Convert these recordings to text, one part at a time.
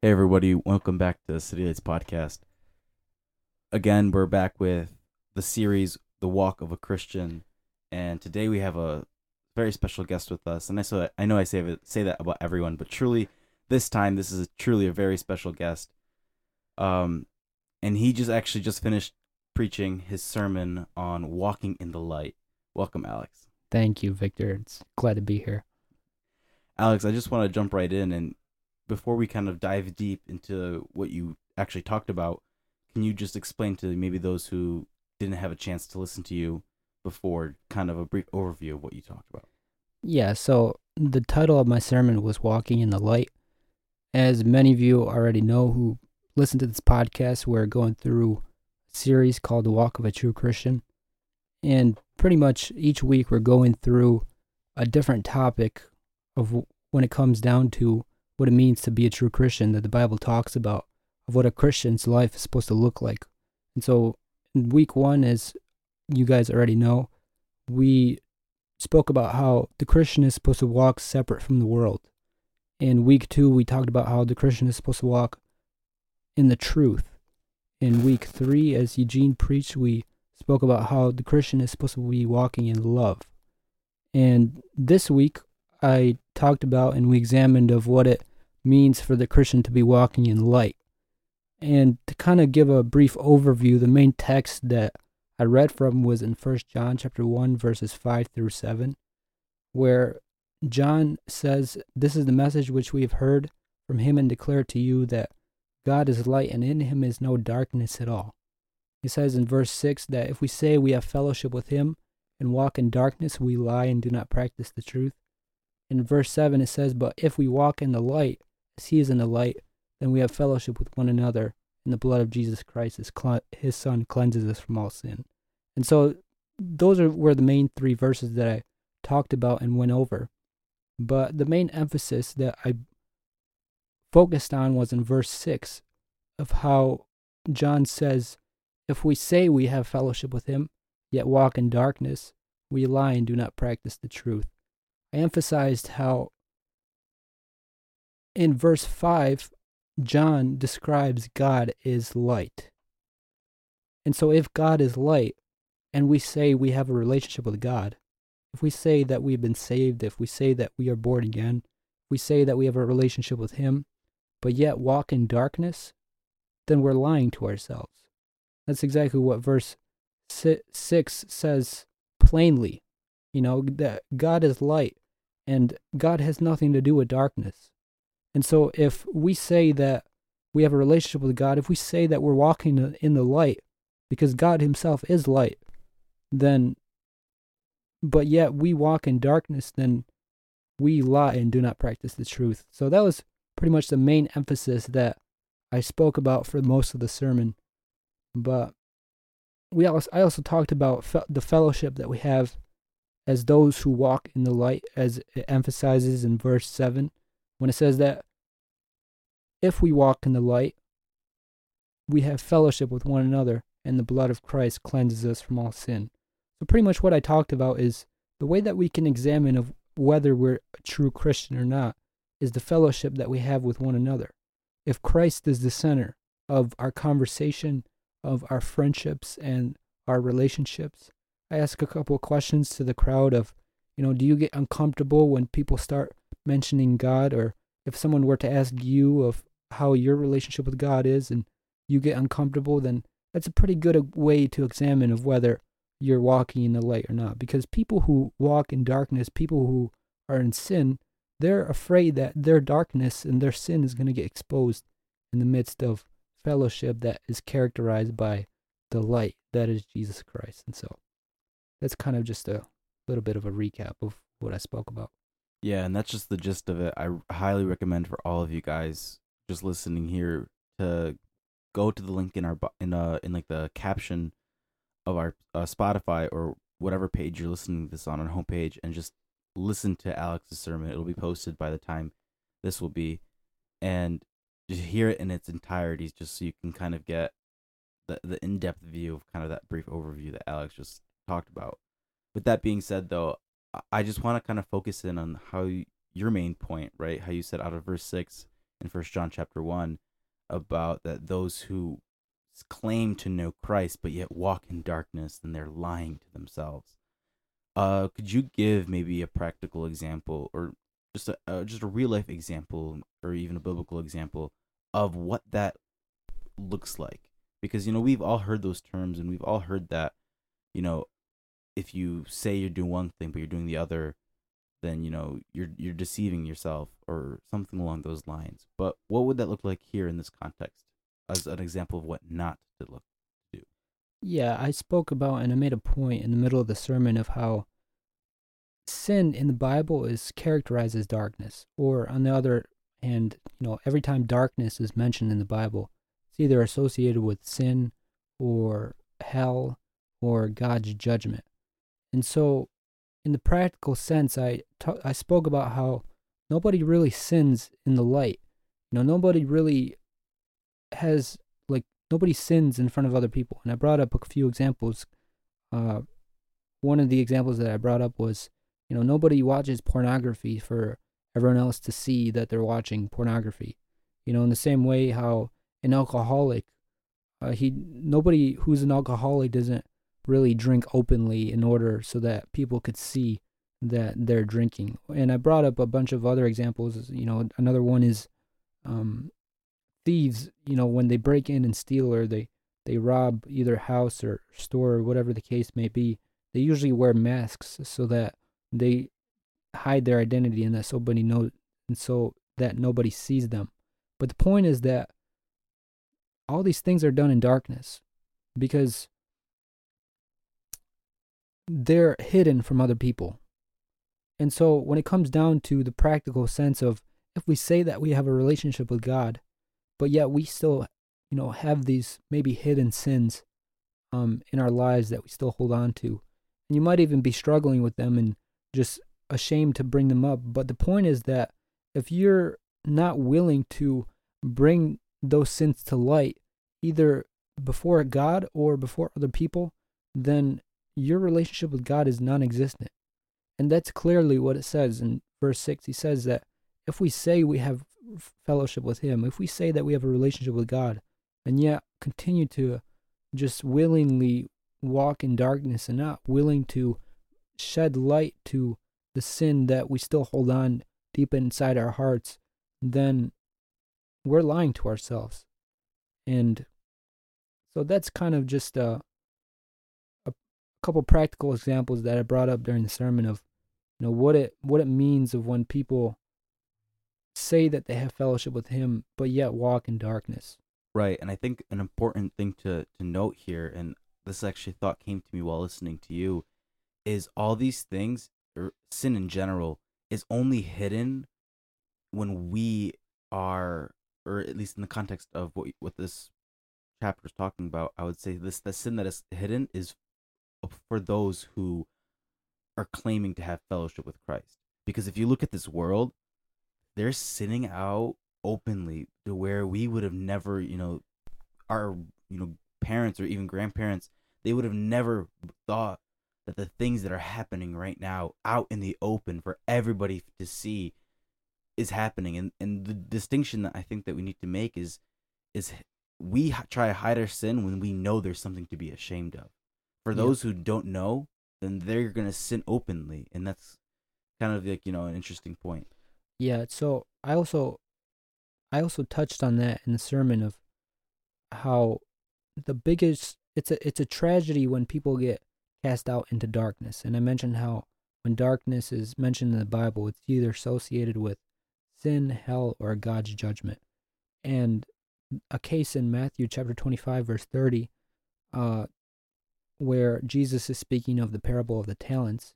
Hey everybody, welcome back to the City Lights Podcast. Again, we're back with the series, The Walk of a Christian, and today we have a very special guest with us, and I know I say that about everyone, but truly, this time, this is a very special guest, and he just finished preaching his sermon on walking in the light. Welcome, Alex. Thank you, Victor. It's glad to be here. Alex, I just want to jump right in and before we kind of dive deep into what you actually talked about, can you just explain to maybe those who didn't have a chance to listen to you before kind of a brief overview of what you talked about? Yeah, so the title of my sermon was Walking in the Light. As many of you already know who listen to this podcast, we're going through a series called The Walk of a True Christian. And pretty much each week we're going through a different topic of when it comes down to what it means to be a true Christian that the Bible talks about, of what a Christian's life is supposed to look like. And so in week one, as you guys already know, we spoke about how the Christian is supposed to walk separate from the world. In week two, we talked about how the Christian is supposed to walk in the truth. In week three, as Eugene preached, we spoke about how the Christian is supposed to be walking in love. And this week, I talked about and we examined of what it means for the Christian to be walking in light. And to kind of give a brief overview, the main text that I read from was in First John chapter 1, verses 5 through 7, where John says, "This is the message which we have heard from him and declared to you, that God is light and in him is no darkness at all." He says in verse 6 that if we say we have fellowship with him and walk in darkness, we lie and do not practice the truth. In verse 7 it says, "But if we walk in the light, as he is in the light, then we have fellowship with one another, and the blood of Jesus Christ, his Son, cleanses us from all sin." And so those were the main three verses that I talked about and went over. But the main emphasis that I focused on was in verse 6 of how John says, "If we say we have fellowship with him, yet walk in darkness, we lie and do not practice the truth." I emphasized how in verse 5, John describes God is light. And so if God is light, and we say we have a relationship with God, if we say that we've been saved, if we say that we are born again, we say that we have a relationship with him, but yet walk in darkness, then we're lying to ourselves. That's exactly what verse 6 says plainly. You know, that God is light, and God has nothing to do with darkness. And so if we say that we have a relationship with God, if we say that we're walking in the light, because God himself is light, then, but yet we walk in darkness, then we lie and do not practice the truth. So that was pretty much the main emphasis that I spoke about for most of the sermon. But I also talked about the fellowship that we have as those who walk in the light, as it emphasizes in verse 7, when it says that if we walk in the light, we have fellowship with one another, and the blood of Christ cleanses us from all sin. So pretty much what I talked about is the way that we can examine of whether we're a true Christian or not is the fellowship that we have with one another. If Christ is the center of our conversation, of our friendships, and our relationships, I ask a couple of questions to the crowd of, you know, do you get uncomfortable when people start mentioning God? Or if someone were to ask you of how your relationship with God is and you get uncomfortable, then that's a pretty good way to examine of whether you're walking in the light or not. Because people who walk in darkness, people who are in sin, they're afraid that their darkness and their sin is going to get exposed in the midst of fellowship that is characterized by the light that is Jesus Christ. And so that's kind of just a little bit of a recap of what I spoke about. Yeah, and that's just the gist of it. I highly recommend for all of you guys just listening here to go to the link in our in like the caption of our Spotify or whatever page you're listening to this on our homepage, and just listen to Alex's sermon. It'll be posted by the time this will be, and just hear it in its entirety, just so you can kind of get the in-depth view of kind of that brief overview that Alex just talked about. With that being said, though, I just want to kind of focus in on how your main point, right? How you said out of verse 6, in First John chapter 1 about that those who claim to know Christ but yet walk in darkness, and they're lying to themselves. Could you give maybe a practical example, or just a real life example, or even a biblical example of what that looks like? Because, you know, we've all heard those terms, and we've all heard that, you know, if you say you're doing one thing but you're doing the other, then, you know, you're deceiving yourself or something along those lines. But what would that look like here in this context as an example of what not to do? Yeah, I spoke about, and I made a point in the middle of the sermon, of how sin in the Bible is characterized as darkness, or on the other hand, you know, every time darkness is mentioned in the Bible, it's either associated with sin or hell or God's judgment. And so in the practical sense, I spoke about how nobody really sins in the light. You know, nobody really has, like, nobody sins in front of other people. And I brought up a few examples. One of the examples that I brought up was, you know, nobody watches pornography for everyone else to see that they're watching pornography. You know, in the same way how an alcoholic, nobody who's an alcoholic doesn't really drink openly in order so that people could see that they're drinking. And I brought up a bunch of other examples. You know, another one is thieves, you know, when they break in and steal, or they rob either house or store or whatever the case may be, they usually wear masks so that they hide their identity and that somebody knows, and so that nobody sees them. But the point is that all these things are done in darkness because they're hidden from other people. And so when it comes down to the practical sense of, if we say that we have a relationship with God, but yet we still, you know, have these maybe hidden sins in our lives that we still hold on to. And you might even be struggling with them and just ashamed to bring them up. But the point is that if you're not willing to bring those sins to light, either before God or before other people, then your relationship with God is non-existent. And that's clearly what it says in verse 6. He says that if we say we have fellowship with Him, if we say that we have a relationship with God, and yet continue to just willingly walk in darkness and not willing to shed light to the sin that we still hold on deep inside our hearts, then we're lying to ourselves. And so that's kind of just a couple practical examples that I brought up during the sermon of, you know, what it means of when people say that they have fellowship with Him but yet walk in darkness. Right. And I think an important thing to note here, and this actually thought came to me while listening to you, is all these things, or sin in general, is only hidden when we are, or at least in the context of what this chapter is talking about, I would say the sin that is hidden is for those who are claiming to have fellowship with Christ. Because if you look at this world, they're sinning out openly to where we would have never, you know, our, you know, parents or even grandparents, they would have never thought that the things that are happening right now out in the open for everybody to see is happening. And the distinction that I think that we need to make is we try to hide our sin when we know there's something to be ashamed of. For those who don't know, then they're going to sin openly. And that's kind of like, you know, an interesting point. Yeah, so I also touched on that in the sermon of how the biggest, it's a tragedy when people get cast out into darkness. And I mentioned how when darkness is mentioned in the Bible, it's either associated with sin, hell, or God's judgment. And a case in Matthew chapter 25, verse 30, where Jesus is speaking of the parable of the talents,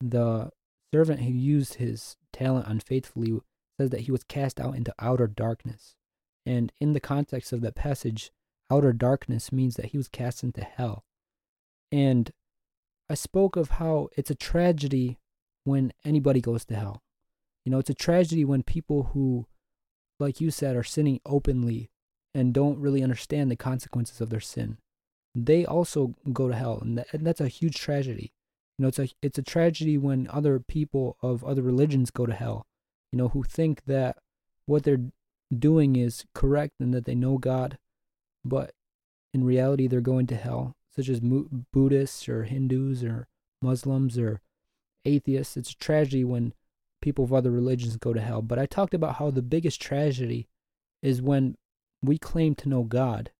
the servant who used his talent unfaithfully says that he was cast out into outer darkness. And in the context of that passage, outer darkness means that he was cast into hell. And I spoke of how it's a tragedy when anybody goes to hell. You know, it's a tragedy when people who, like you said, are sinning openly and don't really understand the consequences of their sin, they also go to hell, and that's a huge tragedy. You know, it's a tragedy when other people of other religions go to hell, you know, who think that what they're doing is correct and that they know God, but in reality they're going to hell, such as Buddhists or Hindus or Muslims or atheists. It's a tragedy when people of other religions go to hell. But I talked about how the biggest tragedy is when we claim to know God,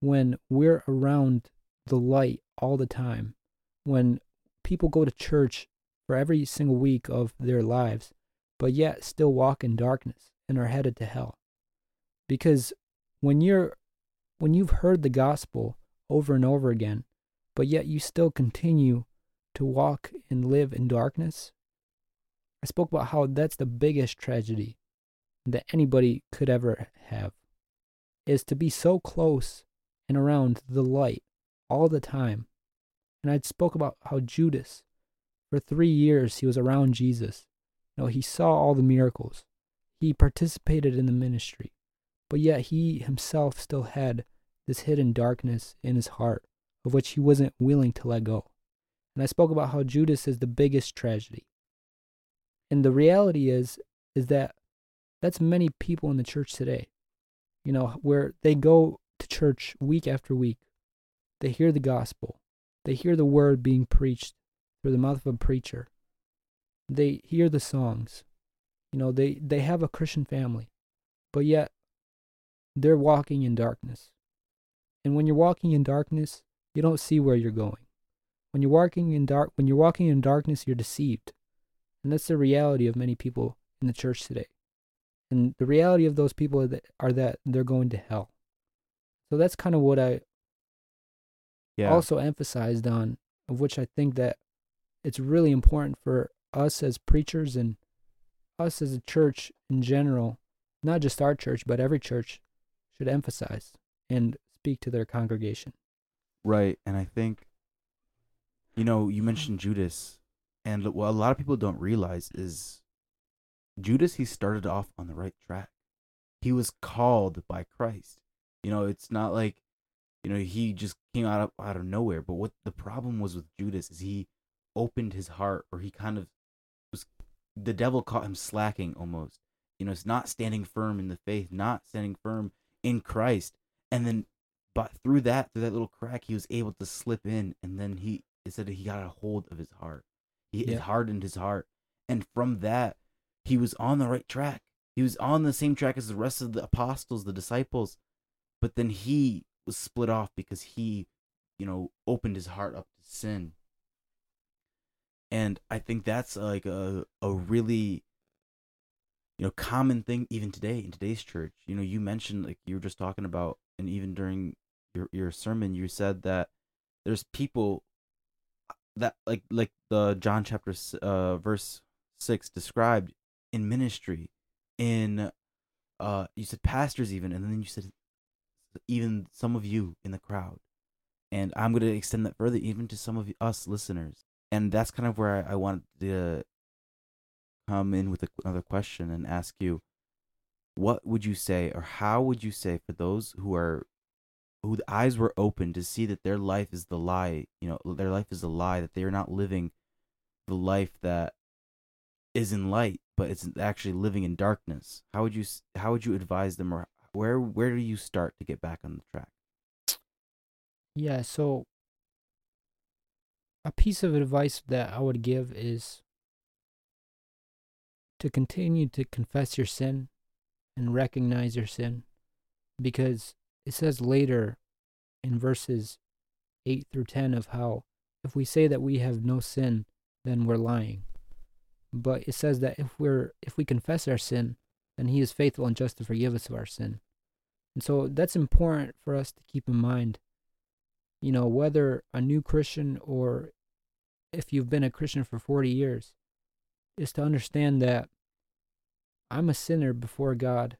when we're around the light all the time, when people go to church for every single week of their lives, but yet still walk in darkness and are headed to hell. Because when you've heard the gospel over and over again, but yet you still continue to walk and live in darkness, I spoke about how that's the biggest tragedy that anybody could ever have, is to be so close and around the light all the time. And I spoke about how Judas, for 3 years, he was around Jesus. No, he saw all the miracles. He participated in the ministry, but yet he himself still had this hidden darkness in his heart, of which he wasn't willing to let go. And I spoke about how Judas is the biggest tragedy. And the reality is that that's many people in the church today, where they go to church week after week. They hear the gospel. They hear the word being preached through the mouth of a preacher. They hear the songs. They have a Christian family, but yet they're walking in darkness. And when you're walking in darkness, you don't see where you're going. When you're walking in darkness, you're deceived. And that's the reality of many people in the church today. And the reality of those people are that they're going to hell. So that's kind of what I also emphasized on, of which I think that it's really important for us as preachers and us as a church in general, not just our church, but every church should emphasize and speak to their congregation. Right. And I think, you mentioned Judas, and what a lot of people don't realize is Judas, he started off on the right track. He was called by Christ. It's not like, he just came out of nowhere. But what the problem was with Judas is he opened his heart, or he kind of was, the devil caught him slacking almost. It's not standing firm in the faith, not standing firm in Christ. And then, but through that little crack, he was able to slip in. And then it said he got a hold of his heart. It hardened his heart. And from that, he was on the right track. He was on the same track as the rest of the apostles, the disciples. But then he was split off because he, opened his heart up to sin. And I think that's like a really, common thing even today in today's church. You mentioned, like you were just talking about, and even during your sermon, you said that there's people that like the John chapter verse 6 described in ministry, in you said pastors even, and then you said even some of you in the crowd, and I'm going to extend that further even to some of us listeners. And that's kind of where I wanted to come in with another question and ask you, what would you say, or how would you say, for those who the eyes were open to see that their life is the lie, their life is a lie, that they are not living the life that is in light, but it's actually living in darkness. How would you advise them, or where do you start to get back on the track? Yeah, so a piece of advice that I would give is to continue to confess your sin and recognize your sin, because it says later in verses 8 through 10 of how if we say that we have no sin, then we're lying. But it says that if we confess our sin, then he is faithful and just to forgive us of our sin. And so that's important for us to keep in mind. Whether a new Christian or if you've been a Christian for 40 years, is to understand that I'm a sinner before God.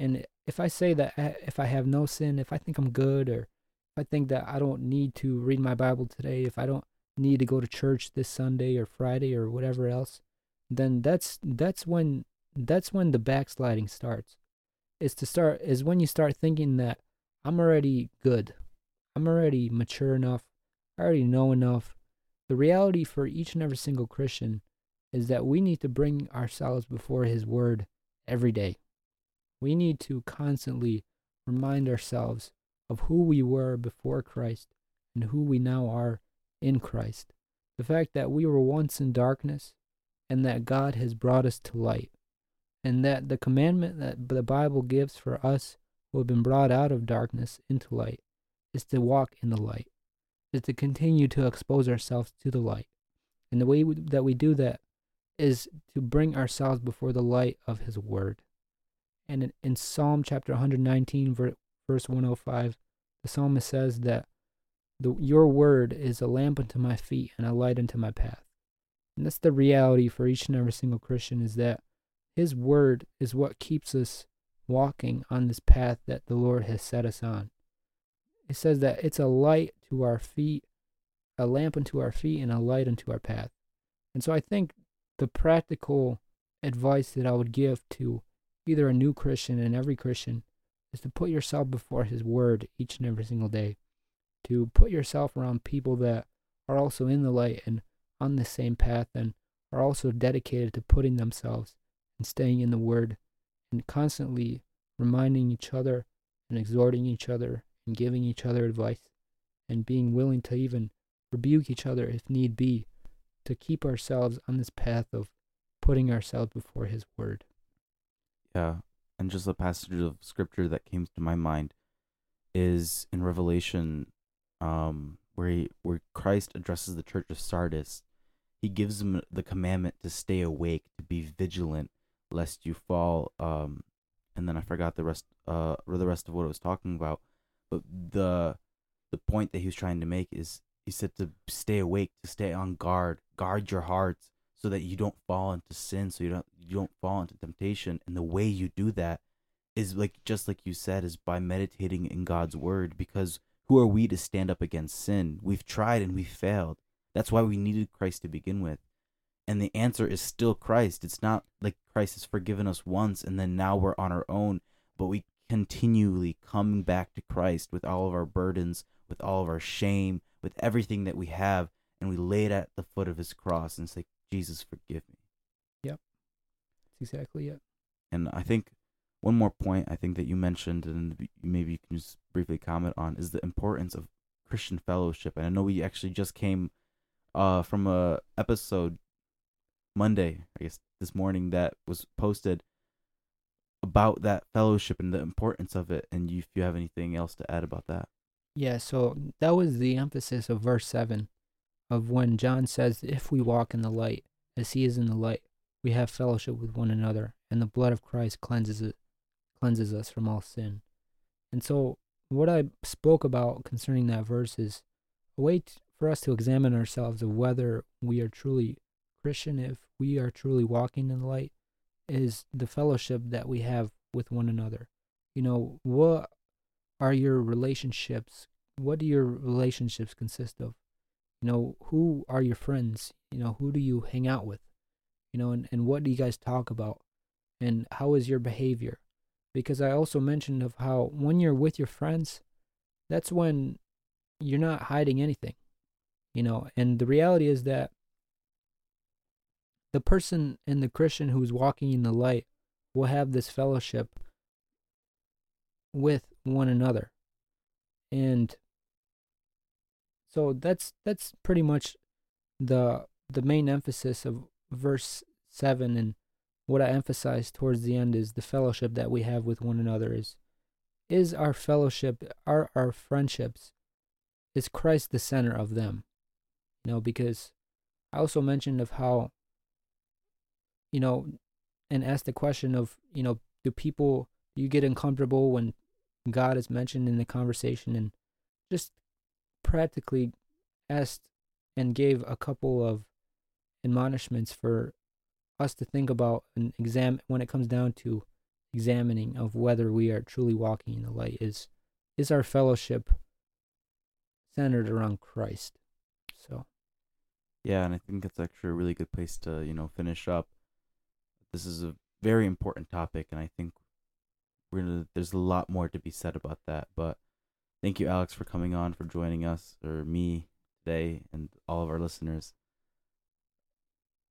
And if I say that if I have no sin, if I think I'm good, or if I think that I don't need to read my Bible today, if I don't need to go to church this Sunday or Friday or whatever else, then that's when the backsliding starts. Is when you start thinking that I'm already good, I'm already mature enough, I already know enough. The reality for each and every single Christian is that we need to bring ourselves before His Word every day. We need to constantly remind ourselves of who we were before Christ and who we now are in Christ. The fact that we were once in darkness and that God has brought us to light, and that the commandment that the Bible gives for us who have been brought out of darkness into light is to walk in the light, is to continue to expose ourselves to the light. And the way that we do that is to bring ourselves before the light of His Word. And in Psalm chapter 119, verse 105, the psalmist says that your Word is a lamp unto my feet and a light unto my path. And that's the reality for each and every single Christian, is that His Word is what keeps us walking on this path that the Lord has set us on. It says that it's a light to our feet, a lamp unto our feet, and a light unto our path. And so I think the practical advice that I would give to either a new Christian and every Christian is to put yourself before His Word each and every single day, to put yourself around people that are also in the light and on the same path and are also dedicated to putting themselves and staying in the Word and constantly reminding each other and exhorting each other and giving each other advice and being willing to even rebuke each other if need be, to keep ourselves on this path of putting ourselves before His Word. Yeah, and just a passage of scripture that came to my mind is in Revelation, where Christ addresses the Church of Sardis. He gives them the commandment to stay awake, to be vigilant, lest you fall. And then I forgot the rest of what I was talking about. But the point that he was trying to make is, he said to stay awake, to stay on guard, guard your hearts, so that you don't fall into sin, so you don't fall into temptation. And the way you do that is, like just like you said, is by meditating in God's Word, because who are we to stand up against sin? We've tried and we've failed. That's why we needed Christ to begin with. And the answer is still Christ. It's not like Christ has forgiven us once and then now we're on our own, but we continually come back to Christ with all of our burdens, with all of our shame, with everything that we have, and we lay it at the foot of His cross and say, Jesus, forgive me. Yep. That's exactly it. And I think one more point I think that you mentioned, and maybe you can just briefly comment on, is the importance of Christian fellowship. And I know we actually just came from a episode Monday, I guess this morning, that was posted about that fellowship and the importance of it. And if you have anything else to add about that. Yeah, so that was the emphasis of verse 7, of when John says, if we walk in the light, as He is in the light, we have fellowship with one another, and the blood of Christ cleanses us from all sin. And so what I spoke about concerning that verse is a way for us to examine ourselves of whether we are truly Christian, if we are truly walking in the light, is the fellowship that we have with one another. You know, what are your relationships? What do your relationships consist of? You know, who are your friends? You know, who do you hang out with? You know, and what do you guys talk about? And how is your behavior? Because I also mentioned of how when you're with your friends, that's when you're not hiding anything. You know, and the reality is that the person and the Christian who's walking in the light will have this fellowship with one another. And so that's pretty much the main emphasis of verse 7, and what I emphasize towards the end is the fellowship that we have with one another. Is our fellowship, are our friendships, is Christ the center of them? You know, because I also mentioned of how, you know, and asked the question of, you know, do you get uncomfortable when God is mentioned in the conversation, and just practically asked and gave a couple of admonishments for us to think about and examine when it comes down to examining of whether we are truly walking in the light. Is our fellowship centered around Christ? So, yeah, and I think that's actually a really good place to, you know, finish up. This is a very important topic, and I think there's a lot more to be said about that, but thank you, Alex, for coming on, for joining us, or me today, and all of our listeners.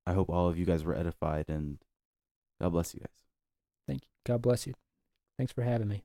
I hope all of you guys were edified, and God bless you guys. Thank you. God bless you. Thanks for having me.